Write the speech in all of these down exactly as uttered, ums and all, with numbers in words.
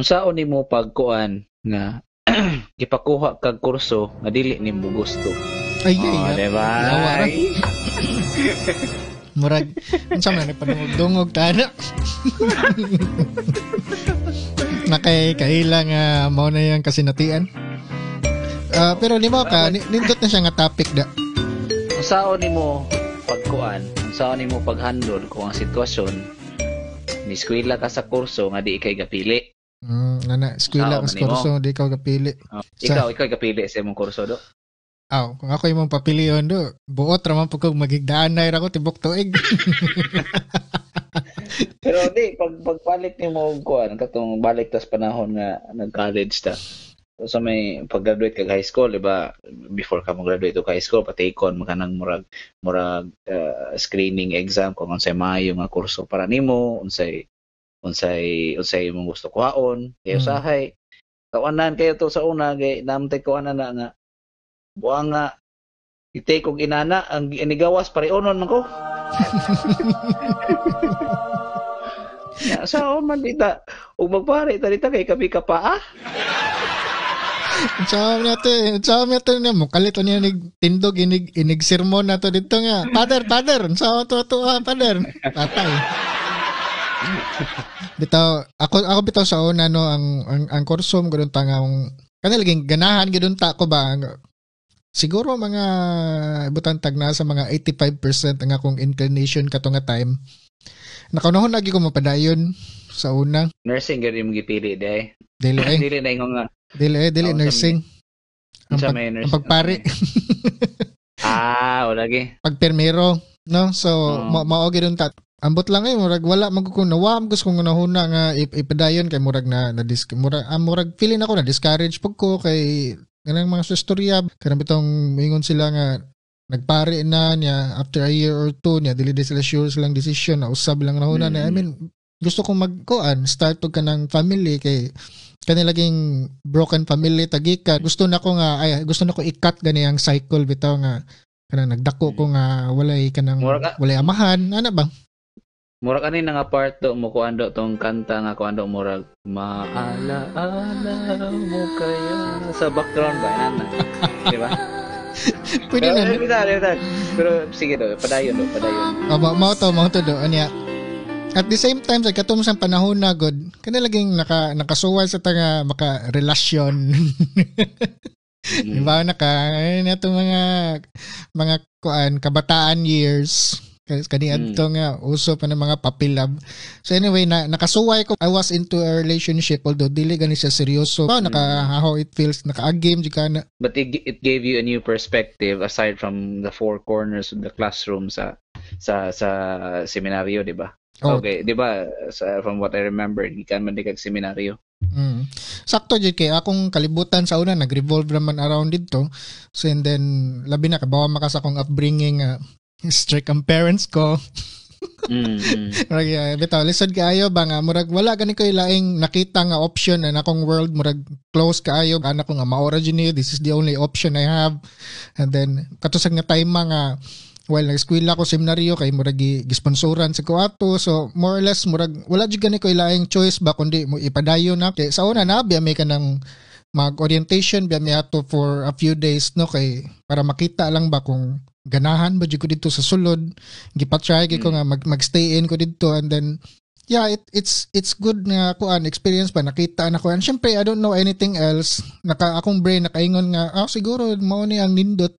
Unsaon nimo pagkuan nga gipakuha kag kurso nga dili nimo gusto? Ay oh, ay, diba? Ay. Murag unsa man panungog-dungog ta na. Nakay kaila nga mao na yang kasinatian. Uh, pero nimo ka nindot na siya nga topic da. Unsaon nimo pagkuan? Unsaon nimo paghandle kung ang sitwasyon ni eskwela ka sa kurso nga di ikay gapili? Mm, nana, eskwela ka sa kurso nga di ikaw gapili. Oh. Ikaw, sa... ikaw gapili sa imong kurso do? Aw, oh, kung ako imong papiliyon do, buot raman po kong magigdaan na ako tibok tuig. Pero di, pag, pagpalit ni mo kuan, katong balik tas panahon nga nag-college ta. So may pag-graduate kag high school, diba, before ka mag-graduate o high school, pati ikon, makanang murag, murag uh, screening exam kung unsay maayo nga kurso para nimo, unsay unsay unsay imong gusto kuhaon, kay usahay. Mm. Kawanan kayo to sa una, kay namtay kuanan na nga. Buang nga itay kog inana ang inigawas pareonon man ko. Ya, sao man dita, ug magpare ta dita kay kabi ka pa ah. Chao natin, chao natin na mo. Kalito niya nagtindog, inig, inig sermon na to dito nga. Father, father, sao to to ha, father. Patay. Bitaw, ako, ako bitaw sa una, no, ang, ang, ang kurso, ganoon pa nga, kaniliging ganahan, ganoon ta ko ba? Siguro mga, butantag na sa mga eighty-five percent ang akong inclination kato nga time. Nakunahon lagi ko mapadayon sa una. Nursing, ganoon yung gipili, day. Dili, ay. Dili na yung nga. Dili, dili, oh, nursing. Ang, pag, ang pagpari. Ah, wala lagi. Pagpermero, no? So, oh. Maogi doon tat. Ambot lang eh, murag wala magkukunawa. Gusto kong nahuna nga ipadayon kay murag na, na dis, murag, ah, murag feeling ako na discourage pag ko kay ganang mga susturya. Karami itong mingon sila nga nagpari na niya after a year or two niya. Dili sila sure silang decision. Nausab lang nahuna mm. na. I mean, gusto kong magkuan. Start to ka ng family kay... kanilaging broken family tagikan gusto na ko nga ay gusto na ko i-cut gani ang cycle bitaw nga kanang nagdako ko nga walay kanang walay amahan ana ba murag ani nga part do mo kuan do tong kanta nga kuan do murag maalaala mo kaya sa background ba ana di ba pwede na pero, pero, pero sige do padayon do padayon aba mao to mao to do anya. At the same time, sa katong sa panahon na god, kanilaging naka, nakasuway sa tanga makarelasyon. Mm. Diba? Naka, na itong mga, mga kuan, kabataan years. Kaniya mm. itong uh, uso pa ng mga papilab. So anyway, na, nakasuway ko. I was into a relationship, although dili ganun siya seryoso. Wow, naka, mm. how it feels, naka-agame, di ka na. But it, it gave you a new perspective aside from the four corners of the classroom sa, sa, sa seminaryo, di ba? Okay, oh. Di ba? From what I remember, ikan man di kag seminaryo. Mm. Sakto jud kay akong kalibutan sa una nag-revolve naman around dito. So and then labi na kabawa makas akong upbringing uh, strict ang parents ko. Mm. Murag uh, bitaw lisod kaayo ba nga murag wala gani ko laing nakita nga option na akong world murag close kaayo ana ko nga maora jud this is the only option I have. And then katusag nga time nga well, nag-eskwela ko seminaryo kay murag gisponsoran sa kuato. So, more or less, murag, wala dyan ganito ilaing choice ba, kundi mo ipadayo na. Kaya sa una na, biya may ka ng mag-orientation, biya may ato for a few days, no? Kay, para makita lang ba kung ganahan ba dyan ko dito sa sulod. Gipatry ko nga, mag- mag-stay in ko dito. And then, yeah, it, it's it's good na kuan experience ba, nakita na kuan. Siyempre, I don't know anything else. Naka, akong brain, nakaingon nga, ah, oh, siguro, mao ni ang nindot.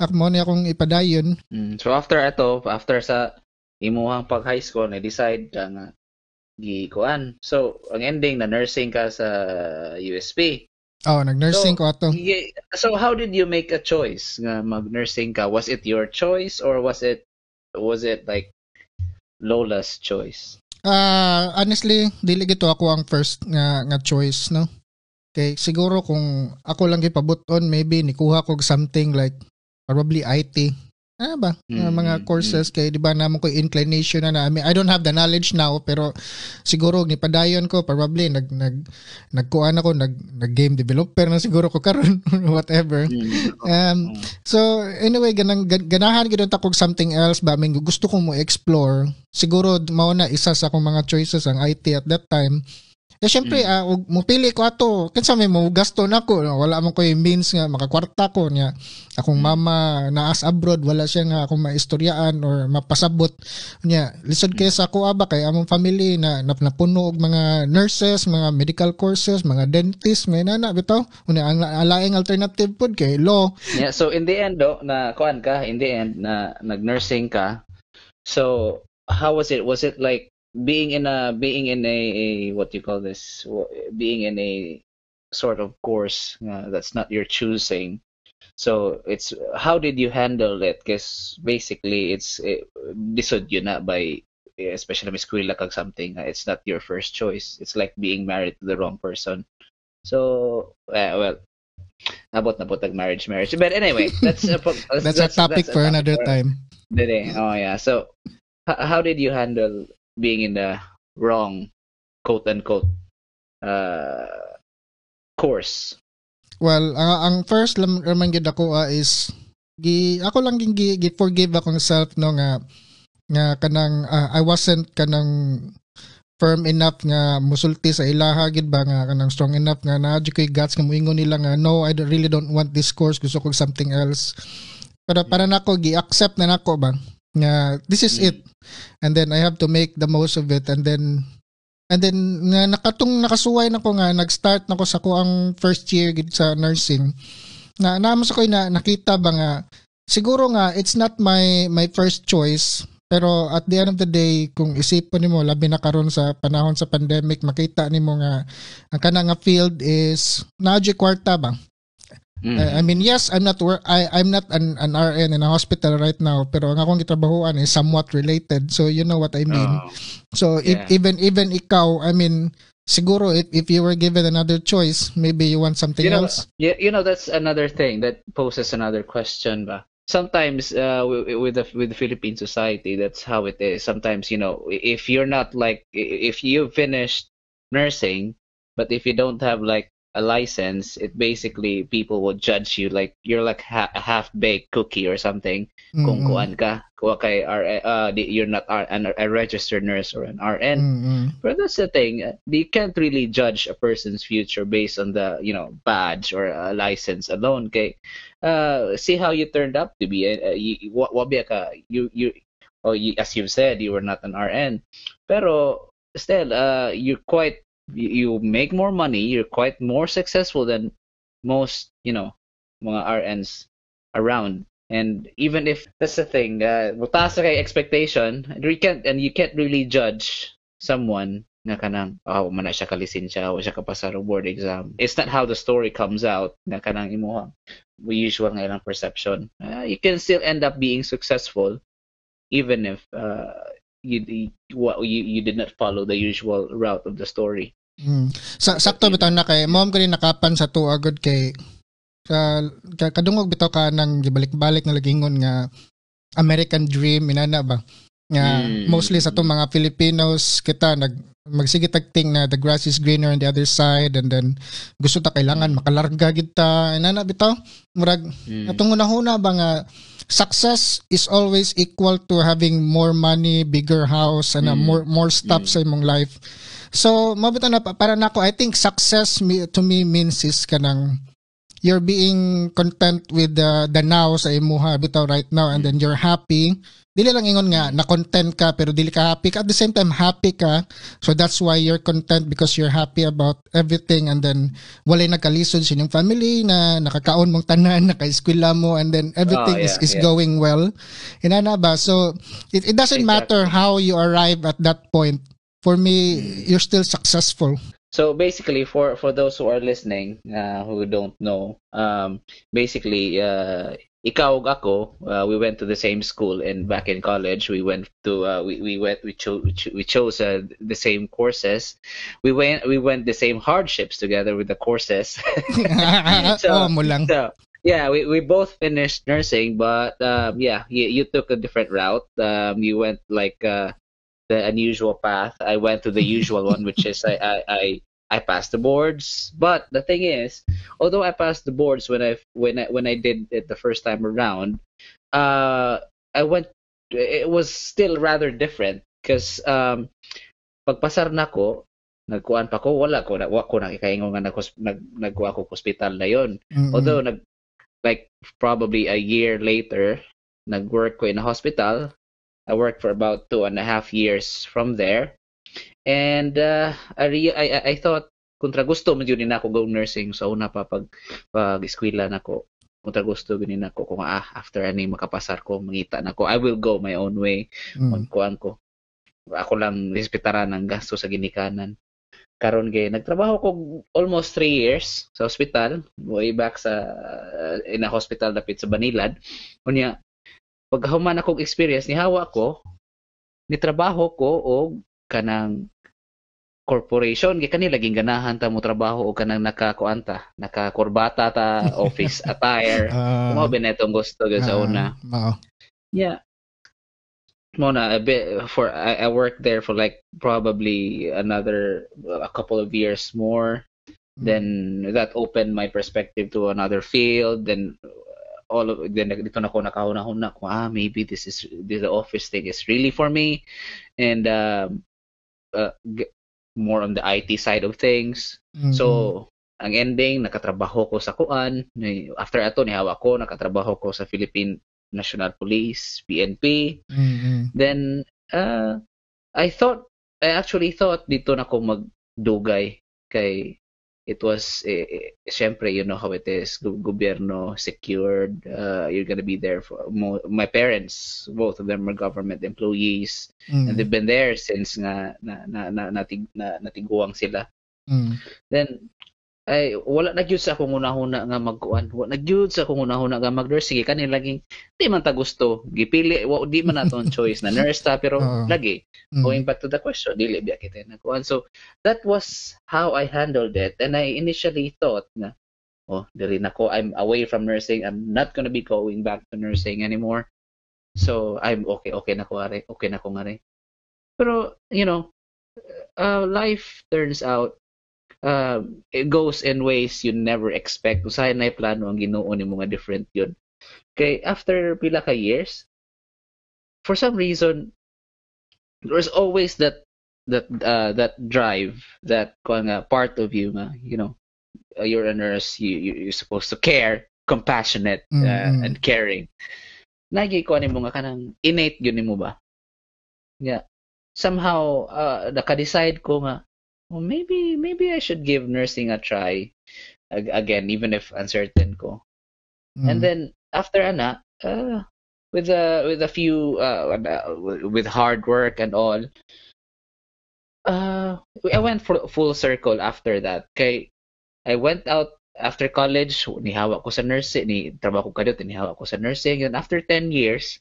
Ako mo na akong ipadayon. Mm, so after ito, after sa imuhang pag high school, na-decide ka nga gikuan. So, ang ending na nursing ka sa U S P. Oh, nag-nursing so, ko ato. So how did you make a choice nga mag-nursing ka? Was it your choice or was it was it like Lola's choice? Ah, uh, honestly, dili gito ako ang first nga nga choice, no. Okay, siguro kung ako lang gipabuton, maybe nikuha ko something like probably I T. Ano ba? Mm, mga courses mm. kay di ba namo ko inclination na na. I, mean, I don't have the knowledge now pero siguro ni padayon ko probably nag nag nagkuan ako nag nag game developer na siguro ko karon whatever. Um so anyway ganang ganahan gid ta kog something else ba I mean, gusto ko mo explore. Siguro mao na isa sa akong mga choices ang I T at that time. Eh syempre, mm. uh, mupili ko ato. Kinsa may mo gaston ako. No? Wala man ko yung means nga makakwarta ko niya. Akong mm. mama naas abroad, wala siya nga akong maistoryaan or mapasabot niya. Lisod kay sa ako aba kay among family na napuno og mga nurses, mga medical courses, mga dentist, may nana bitaw. Una ang alaing alternative pod kay law. Yeah, so in the end do na kuan ka, in the end na nag-nursing ka. So how was it? Was it like being in a being in a, a what do you call this? Being in a sort of course uh, that's not your choosing. So it's how did you handle it? Because basically it's disod it, yun na by especially miskwila kag something. It's not your first choice. It's like being married to the wrong person. So uh, well. About na po tag marriage marriage. But anyway, that's a that's, that's a topic that's for a topic another for, time. Did oh yeah. So h- how did you handle being in the wrong quote unquote uh, course? Well, uh, ang first lam- raman gid ako uh, is gi ako lang gin gi, gi forgive akong self no nga nga kanang uh, I wasn't kanang firm enough nga musulti sa ilaha gid ba nga kanang strong enough nga naa gyud kay guts nga moingon nila nga no I don't, really don't want this course, gusto ko something else. Pero para nako gi-accept na nako ba nga this is it, and then I have to make the most of it, and then and then nga nakatong nakasuway nako nga nag-start nako sa ko ang first year gid sa nursing na naamo sa ko na nakita ba nga siguro nga it's not my my first choice. Pero at the end of the day, kung isipon nimo labi na karon sa panahon sa pandemic, makita nimo nga ang kana nga field is naagi kwarta ba. Mm. Uh, I mean, yes, I'm not wor- I I'm not an, an R N in a hospital right now, pero ang akong gitrabahoan is somewhat related. So you know what I mean. Oh. So yeah. if, even even ikaw, I mean, siguro if, if you were given another choice, maybe you want something you know, else. Yeah, you know that's another thing that poses another question ba. Sometimes uh, with the with the Philippine society, that's how it is. Sometimes, you know, if you're not like if you finished nursing, but if you don't have like a license, it basically people will judge you like you're like ha- a half-baked cookie or something. Mm-hmm. Kung kuan ka, kuha kay R N, uh, you're not an, a registered nurse or an R N. Mm-hmm. But that's the thing. You can't really judge a person's future based on the, you know, badge or a license alone. Okay. Uh, see how you turned up to be. Uh, you, you, you, oh, you, as you've said, you were not an R N. Pero still, uh, you're quite. You make more money. You're quite more successful than most, you know, mga R Ns around. And even if that's the thing, uh, mataas na kay expectation, and you can't and you can't really judge someone na kanang oh man siya kalisensya o siya kapasa sa board exam. It's not how the story comes out na kanang imuha. We usual nga lang perception. Uh, you can still end up being successful, even if uh, you what you you did not follow the usual route of the story. Mm. Sa sakto bitaw na kay mom ko ni nakapan sa tuwa god kay sa kadungog bitaw ka nang gibalik-balik nga lagingon nga American dream inana ba nga mm. mostly sa tong mga Filipinos kita nag magsige tagting na the grass is greener on the other side, and then gusto ta kailangan mm. makalarga gid ta inana bitaw murag mm. atong una-una ba nga success is always equal to having more money, bigger house, and mm. a more more stuff mm. sa imong life. So, mabito na para nako, I think success me, to me means is kanang you're being content with the, the now sa imuha bitaw right now, and mm. then you're happy. Dili lang ingon nga na content ka pero dili ka happy ka, at the same time happy ka, so that's why you're content because you're happy about everything, and then walay nagkalisod sa inyong family na nakakaon mong tanan, naka-eskwela mo, and then everything oh, yeah, is, is yeah. going well inana ba. So it, it doesn't exactly. matter how you arrive at that point. For me, you're still successful. So basically, for for those who are listening uh, who don't know, um basically uh ikaw ug ako, uh, we went to the same school, and back in college we went to uh, we we went we chose we chose uh, the same courses. We went we went the same hardships together with the courses. so, oh, mo lang. so yeah, we we both finished nursing, but um, yeah, you, you took a different route. Um, you went like uh, the unusual path. I went to the usual one, which is I I. I I passed the boards, but the thing is, although I passed the boards when I when I when I did it the first time around, uh, I went. It was still rather different because um, pagpasar nako, nagkuan pa ko, wala ko, wala ko nang ikaingon nga nagkuha ko hospital na yon. Mm-hmm. Although nag like probably a year later, nag-work ko in a hospital. I worked for about two and a half years from there. And uh, I, re- I I thought kontra gusto man yun ako go nursing, so una pa pag pag-eskwela nako. Kontra gusto ginin ako kung ah, after ani makapasar ko mangita nako, I will go my own way. Mm. Kuan ko. Ako lang respetaran ang gasto sa ginikanan. Karon gay nagtrabaho ko almost three years sa hospital, way back sa uh, in a hospital dapit sa Banilad. Unya paghuman akong experience ni hawa ko ni trabaho ko og kanang corporation kay kanila laging ganahan ta mo trabaho o kanang nakakuanta nakakurbata ta office attire uh, mo benetong gusto gyud sa una uh, uh, yeah mo na a bit for I, I worked there for like probably another a couple of years more mm-hmm. Then that opened my perspective to another field, then all of then dito na ko nakahuna-huna ko ah maybe this is this the office thing is really for me, and um uh, g- more on the I T side of things. Mm-hmm. So, ang ending, nakatrabaho ko sa kuan. After ato, nihawa ko, nakatrabaho ko sa Philippine National Police, P N P. Mm-hmm. Then, uh, I thought, I actually thought dito na ko magdugay. Kay, it was, eh, eh, syempre, you know how it is. Gobyerno, secured. Uh, you're gonna be there for, mo- my parents, both of them are government employees. Mm-hmm. And they've been there since nga, na, na, na, natig, na, natiguang sila. Mm-hmm. Then, ay, wala nag-use sa akong una-huna nga mag-uan. Wala nag-use sa akong una-huna nga mag-nurse. Sige, kanil laging, di man ta gusto. Gipili, well, di man natong choice na nurse ta, pero uh-huh. lagi. Going back to the question, dili biya kita nag-uan. So that was how I handled it, and I initially thought na oh, dili na ko, I'm away from nursing. I'm not gonna be going back to nursing anymore. So I'm okay, okay na ko are, okay na ko ngare. Pero you know, uh, life turns out uh, it goes in ways you never expect. Usahay na plano ang Ginoo ni mga different yun. Kay after pila ka years, for some reason, there's always that that uh, that drive, that uh, part of you, uh, you know, you're a nurse, you, you you're supposed to care, compassionate uh, mm-hmm. and caring. Nagi ko nimo nga kanang innate yun nimo ba? Yeah. Somehow uh, naka-decide ko nga, well, maybe maybe I should give nursing a try again, even if uncertain ko. Mm-hmm. And then after ana, uh, with a uh, with a few uh, with hard work and all, uh, I went for full circle after that. Kay I went out after college, nihawa ko sa nursing, ni trabaho ko kadto, nihawa ko sa nursing, and after ten years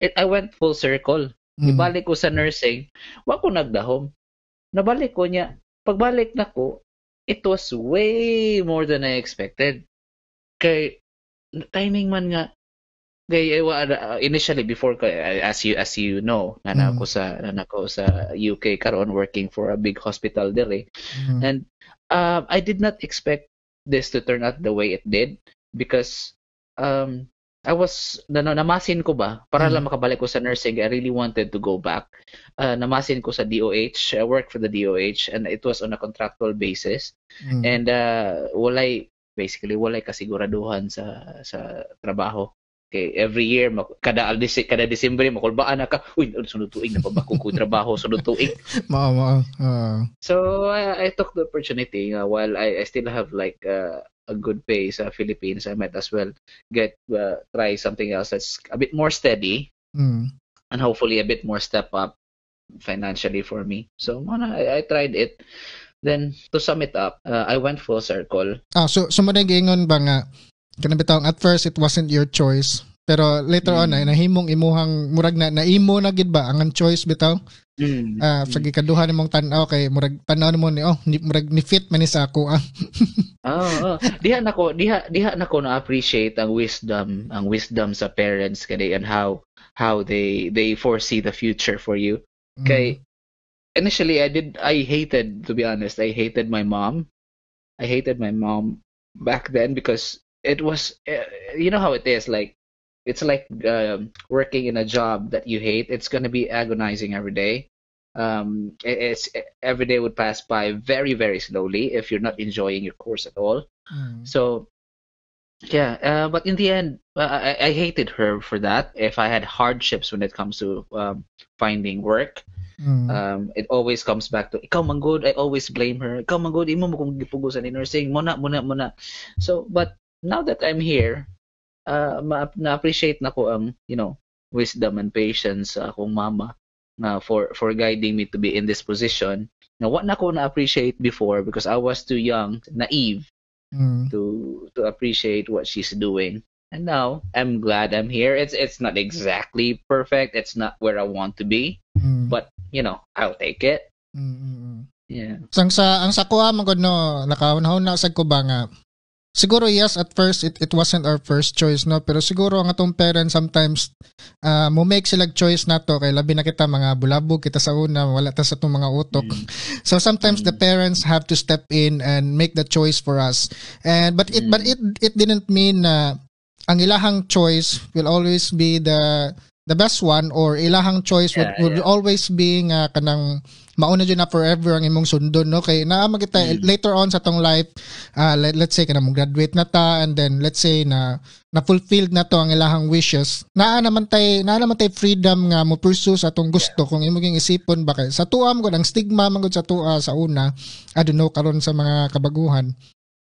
it, I went full circle. Mm-hmm. Ibalik ko sa nursing, wa ko nagdahom, nabalik ko niya. Pagbalik na ko, it was way more than I expected. Kay timing man nga, kay initially before, as you as you know, nana mm. ko sa nana ko sa U K karon, working for a big hospital dere, mm. and uh, I did not expect this to turn out the way it did, because um I was na namasin ko ba para mm. lang makabalik ko sa nursing. I really wanted to go back. Uh, namasin ko sa D O H. I worked for the D O H, and it was on a contractual basis, mm. and uh, walay basically walay kasiguraduhan sa sa trabaho. Okay, every year, kada kada Disyembre, makulbaan na ka, uy, sunod tuig, napabako ko trabaho, sunod tuig. Mama. Uh... So, I, I took the opportunity, uh, while I, I still have like uh, a good pay sa Philippines, I might as well get, uh, try something else that's a bit more steady, mm. and hopefully a bit more step up financially for me. So, I, I tried it. Then, to sum it up, uh, I went full circle. Ah, so, sumadagingon ba nga, kanabitawang at first it wasn't your choice, pero later mm. on ay nahimong imuhang murag na naimo na gid ba ang choice bitaw. Mm. Ah, uh, sa gikaduha nimong tan-aw kay murag tan-aw nimo ni oh ni, murag ni fit man ni sa ako. Ah. oh, oh. Diha nako diha diha nako na appreciate ang wisdom, ang wisdom sa parents kani, and how how they they foresee the future for you. Mm. Kay initially I did I hated to be honest, I hated my mom. I hated my mom back then because it was, you know how it is, like, it's like um, working in a job that you hate. It's gonna be agonizing every day. Um, it's every day would pass by very, very slowly if you're not enjoying your course at all. Mm. So, yeah, uh, but in the end, I, I hated her for that. If I had hardships when it comes to um, finding work, mm. um, it always comes back to ikaw manggod. I always blame her. Ikaw manggod, imo mo kung gipugusan in nursing, muna, muna, muna. So, but now that I'm here, uh, ma- na-appreciate na ko ang, you know, wisdom and patience uh, kung mama. Uh, for for guiding me to be in this position. Now, what na ko na appreciate before because I was too young, naive, mm. to to appreciate what she's doing. And now I'm glad I'm here. It's it's not exactly perfect. It's not where I want to be, mm. but you know I'll take it. Mm-hmm. Yeah. Sang sa ang sakuha magod no nakaunhaon na sad ko ba nga. Siguro yes, at first it it wasn't our first choice, no, pero siguro ang atong parents sometimes uh, mo make silag choice nato kay labi na kita mga bulabog kita sa una wala ta sa atong mga utok. Mm. So sometimes mm. the parents have to step in and make the choice for us. And but it mm. but it it didn't mean na uh, ang ilahang choice will always be the the best one or ilahang choice yeah, would, would yeah. always be nga uh, kanang mauna dyan na forever ang imong sundon, no? Kay na magita mm. later on sa tong life, uh, let, let's say, kanang graduate na ta, and then let's say na na-fulfilled na to ang ilahang wishes, naa naman tay naa naman tay freedom nga mo pursue sa atong gusto, yeah. kung imo ging isipon ba kay sa tuam gud ang stigma man gud sa tua sa una, I don't know, karon sa mga kabaguhan.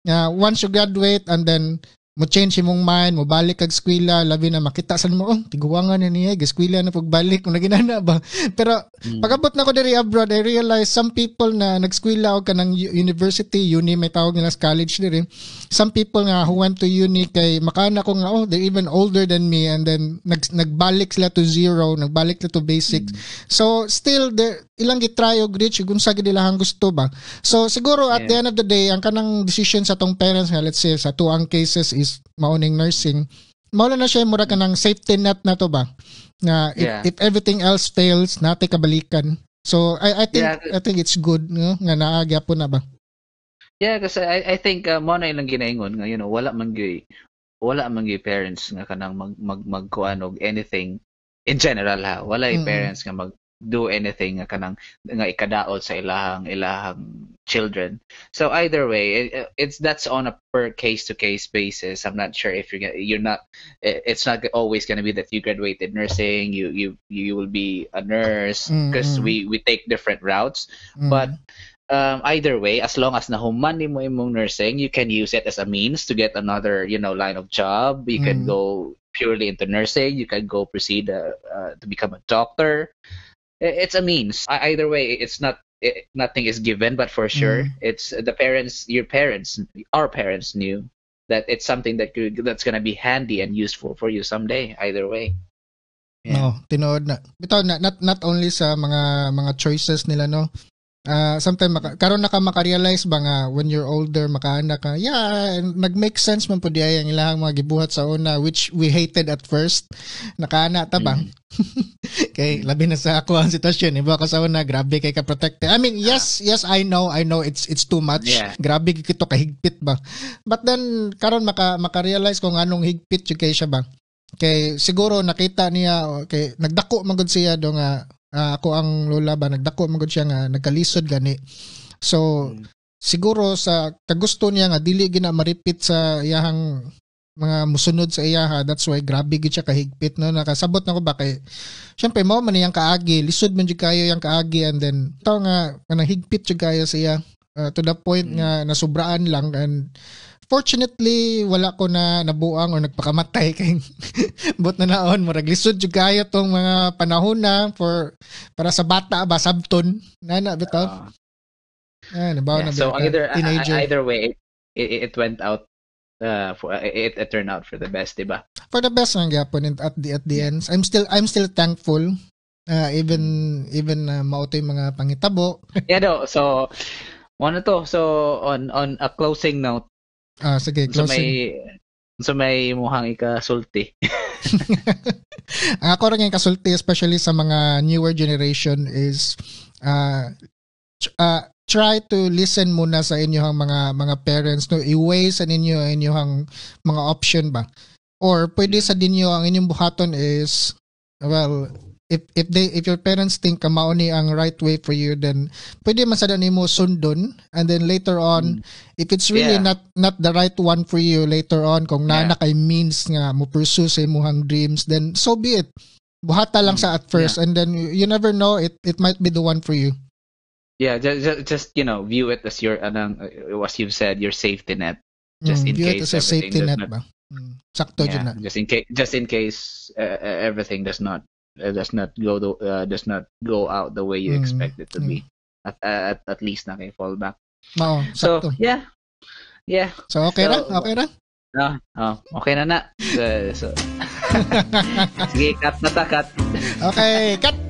Uh, once you graduate and then mo change imong mind, mo balik kag eskwela, labi na makita sa mo, oh, tiguangan na niya, eskwela na pagbalik, kung naginana ba. Pero, mm. pagabot na ko diri abroad, I realize some people na nag-eskwela o ka ng university, uni, may tawag nila sa college diri. Some people nga who went to uni, kay makana ko nga, oh, they're even older than me, and then nag, nagbalik sila to zero, nagbalik sila to basics. Mm. So, still, there, ilang gitry o reach, kung sa ginilahan gusto ba. So, siguro, at yeah. the end of the day, ang kanang decision sa tong parents nga, let's say, sa tuang cases is mauning nursing, maula na siya mura ka ng safety net na to ba na if, yeah. if everything else fails natin kabalikan. So I, I think yeah. I think it's good, no? Nga naagya po na ba yeah kasi I, I think uh, mauna ilang ginaingon nga, you know, wala manggi wala manggi parents nga kanang mag mag magkuanog anything in general ha, wala mm-hmm. parents nga mag do anything nga kanang nga ikadaol sa ilahang ilahang children. So either way, it, it's that's on a per case to case basis. I'm not sure if you're gonna, you're not. It's not always going to be that you graduated nursing, you you you will be a nurse, because mm-hmm. we we take different routes. Mm-hmm. But um, either way, as long as nahuman mo imong nursing, you can use it as a means to get another, you know, line of job. You mm-hmm. can go purely into nursing. You can go proceed uh, uh, to become a doctor. It's a means. Either way, it's not it, nothing is given, but for sure, mm. it's the parents, your parents, our parents knew that it's something that could, that's gonna be handy and useful for you someday. Either way. Yeah. No, tinood na. Bitaw na not not only sa mga mga choices nila, no. Uh, sometimes maka, karon na ka makarealize ba nga when you're older makaana ka yeah nag-make sense man po di ay ang ilang mga gibuhat sa una which we hated at first nakaana ta ba mm. Okay, labi na sa ako ang sitwasyon iba ka sa una grabe kay ka protected. I mean yes yes I know I know it's it's too much yeah. grabe kito kahigpit ba but then karon maka makarealize kung anong higpit yung kay siya ba kay siguro nakita niya okay nagdako man gud siya do nga Uh, ako ang lola ba nagdako magud siya nga nagkalisod gani. So mm. siguro sa kagusto niya nga dili gina ma-repeat sa iyang mga musunod sa iyaha. That's why grabe gid siya kahigpit, no. Nakasabot nako ba kay syempre mo man iyang kaagi, lisod man jud kayo iyang kaagi and then taw nga kanang higpit jud kayo sa iya uh, to the point mm. nga nasubraan lang and fortunately wala ko na nabuang o nagpakamatay kay but na naon murag lisod jud kayo tong mga panahon na for para sa bata ba sabton nana bitaw eh nabaw na so either teenager. Either way it, it went out uh for, it, it turned out for the best diba for the best ang gyapon at the at the ends. I'm still I'm still thankful uh, even even uh, mao to yung mga pangitabo yeah no so ano to so on on a closing note. Ah, sige, closing. So may, so may muhang ikasulti. Ang ako rin yung kasulti, especially sa mga newer generation, is uh, ch- uh, try to listen muna sa inyong mga mga parents. No? I-weigh sa ninyo ang inyong mga option ba? Or pwede sa dinyo, ang inyong buhaton is, well, if if they if your parents think mao ni ang right way for you, then pwede man sada nimo sundon, and then later on, mm. if it's really yeah. not not the right one for you later on, kung yeah. na kay means nga mo pursue sa imong dreams, then so be it. Buhata lang sa at first, yeah. and then you never know, it it might be the one for you. Yeah, just just you know, view it as your anong as you've said, your safety net. Just mm, in view case it as everything safety net not, ba? Mm, sakto yeah, yun na. Just in case, just in case uh, everything does not uh, does not go the, uh, does not go out the way you mm, expect it to mm. be. At, at at least na kay fallback. Oo, sakto. So yeah, yeah. So okay so, ra, okay ra. No, oh, okay na na. So, so. Sige, cut na ta, cut. Okay, cut.